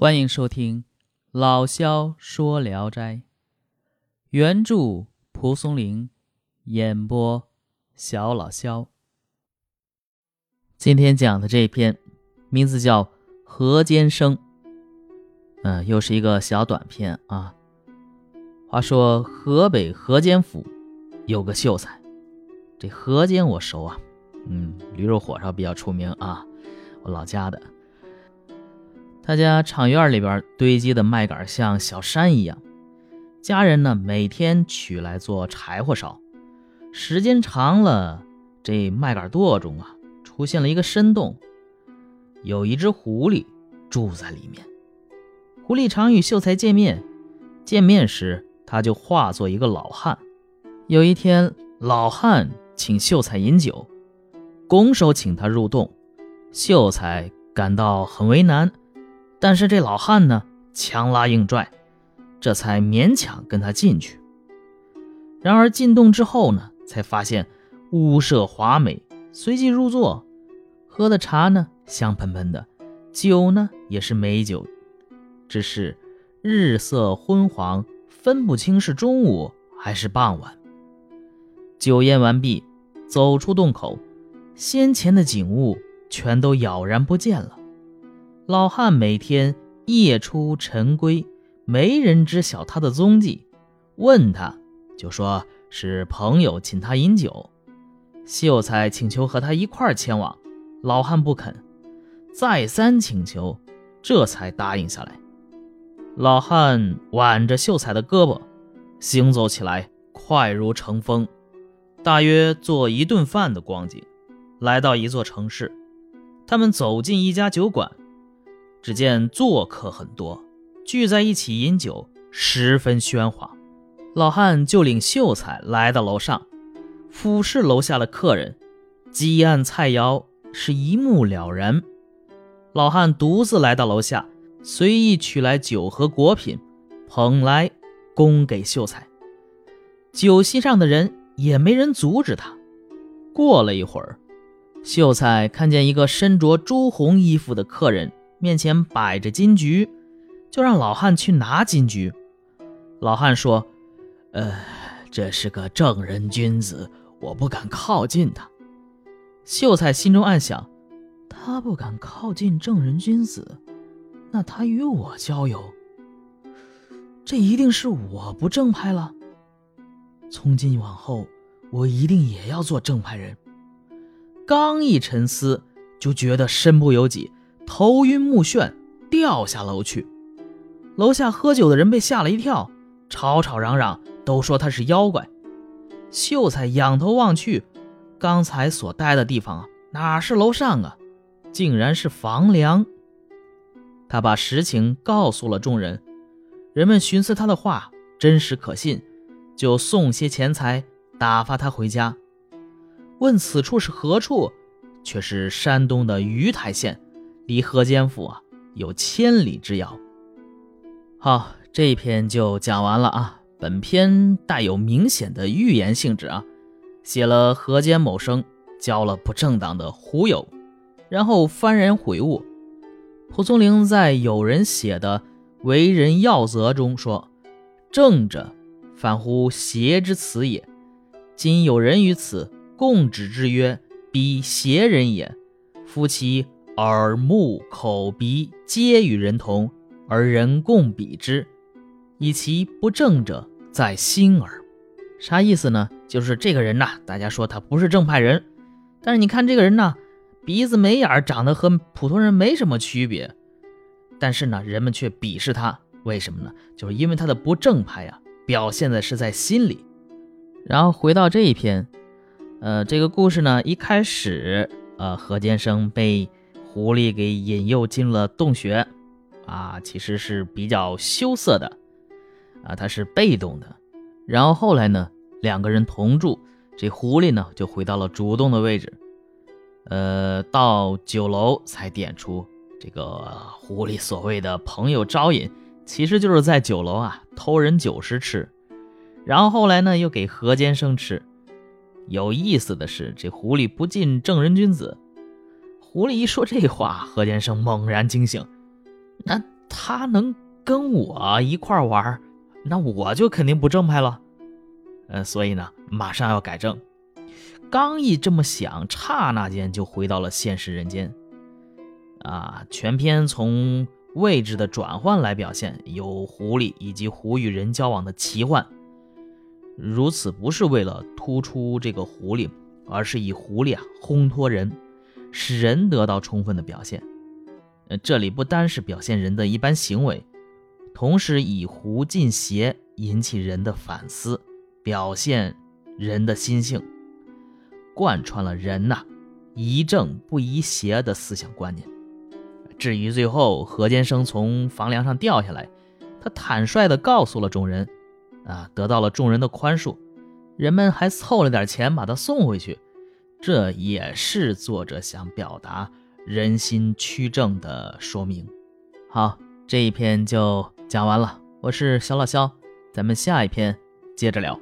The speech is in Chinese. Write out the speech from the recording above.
欢迎收听老萧说聊斋，原著蒲松龄，演播小老萧。今天讲的这篇名字叫河间生，又是一个小短篇啊。话说河北河间府有个秀才，这河间我熟啊，驴肉火烧比较出名啊，我老家的。他家厂院里边堆积的麦秆像小山一样，家人呢每天取来做柴火烧，时间长了，这麦秆垛中啊出现了一个深洞，有一只狐狸住在里面。狐狸常与秀才见面时，他就化作一个老汉。有一天，老汉请秀才饮酒，拱手请他入洞，秀才感到很为难，但是这老汉呢强拉硬拽，这才勉强跟他进去。然而进洞之后呢，才发现屋舍华美，随即入座，喝的茶呢香喷喷的，酒呢也是美酒，只是日色昏黄，分不清是中午还是傍晚。酒宴完毕，走出洞口，先前的景物全都杳然不见了。老汉每天夜出晨归，没人知晓他的踪迹，问他就说是朋友请他饮酒。秀才请求和他一块前往，老汉不肯，再三请求，这才答应下来。老汉挽着秀才的胳膊，行走起来快如乘风，大约做一顿饭的光景，来到一座城市。他们走进一家酒馆，只见做客很多，聚在一起饮酒，十分喧哗。老汉就领秀才来到楼上，俯视楼下的客人，鸡案菜肴是一目了然。老汉独自来到楼下，随意取来酒和果品，捧来供给秀才。酒席上的人也没人阻止他。过了一会儿，秀才看见一个身着朱红衣服的客人面前摆着金桔，就让老汉去拿金桔。老汉说：这是个正人君子，我不敢靠近他。秀才心中暗想，他不敢靠近正人君子，那他与我交友，这一定是我不正派了。从今往后，我一定也要做正派人。刚一沉思，就觉得身不由己，头晕目眩，掉下楼去。楼下喝酒的人被吓了一跳，吵吵嚷嚷，都说他是妖怪。秀才仰头望去，刚才所待的地方哪是楼上啊，竟然是房梁。他把实情告诉了众人，人们寻思他的话真实可信，就送些钱财打发他回家。问此处是何处，却是山东的鱼台县，离河间府有千里之遥。好，这一篇就讲完了啊。本篇带有明显的预言性质啊，写了河间某生交了不正当的狐友，然后幡然悔悟。蒲松龄在友人写的《为人要则》中说：“正者，反乎邪之辞也。今有人于此，共止之曰：彼邪人也。夫其耳目口鼻皆与人同，而人共比之，以其不正者在心耳。”啥意思呢？就是这个人大家说他不是正派人，但是你看这个人鼻子眉眼长得和普通人没什么区别，但是人们却鄙视他，为什么呢？就是因为他的不正派表现的是在心里。然后回到这一篇，这个故事一开始，河间生被狐狸给引诱进了洞穴其实是比较羞涩的他是被动的。然后后来呢，两个人同住，这狐狸就回到了主动的位置，到酒楼才点出这个狐狸所谓的朋友招引，其实就是在酒楼偷人酒食吃。然后后来呢，又给河间生吃。有意思的是，这狐狸不近正人君子。狐狸一说这话，河间生猛然惊醒，那他能跟我一块玩，那我就肯定不正派了。所以呢，马上要改正。刚毅这么想，刹那间就回到了现实人间。全篇从位置的转换来表现，有狐狸以及狐与人交往的奇幻。如此不是为了突出这个狐狸，而是以狐狸烘托人，使人得到充分的表现。这里不单是表现人的一般行为，同时以狐尽邪引起人的反思，表现人的心性，贯穿了人宜正不宜邪的思想观念。至于最后何先生从房梁上掉下来，他坦率地告诉了众人，得到了众人的宽恕，人们还凑了点钱把他送回去，这也是作者想表达人心趋正的说明。好，这一篇就讲完了，我是小老肖，咱们下一篇接着聊。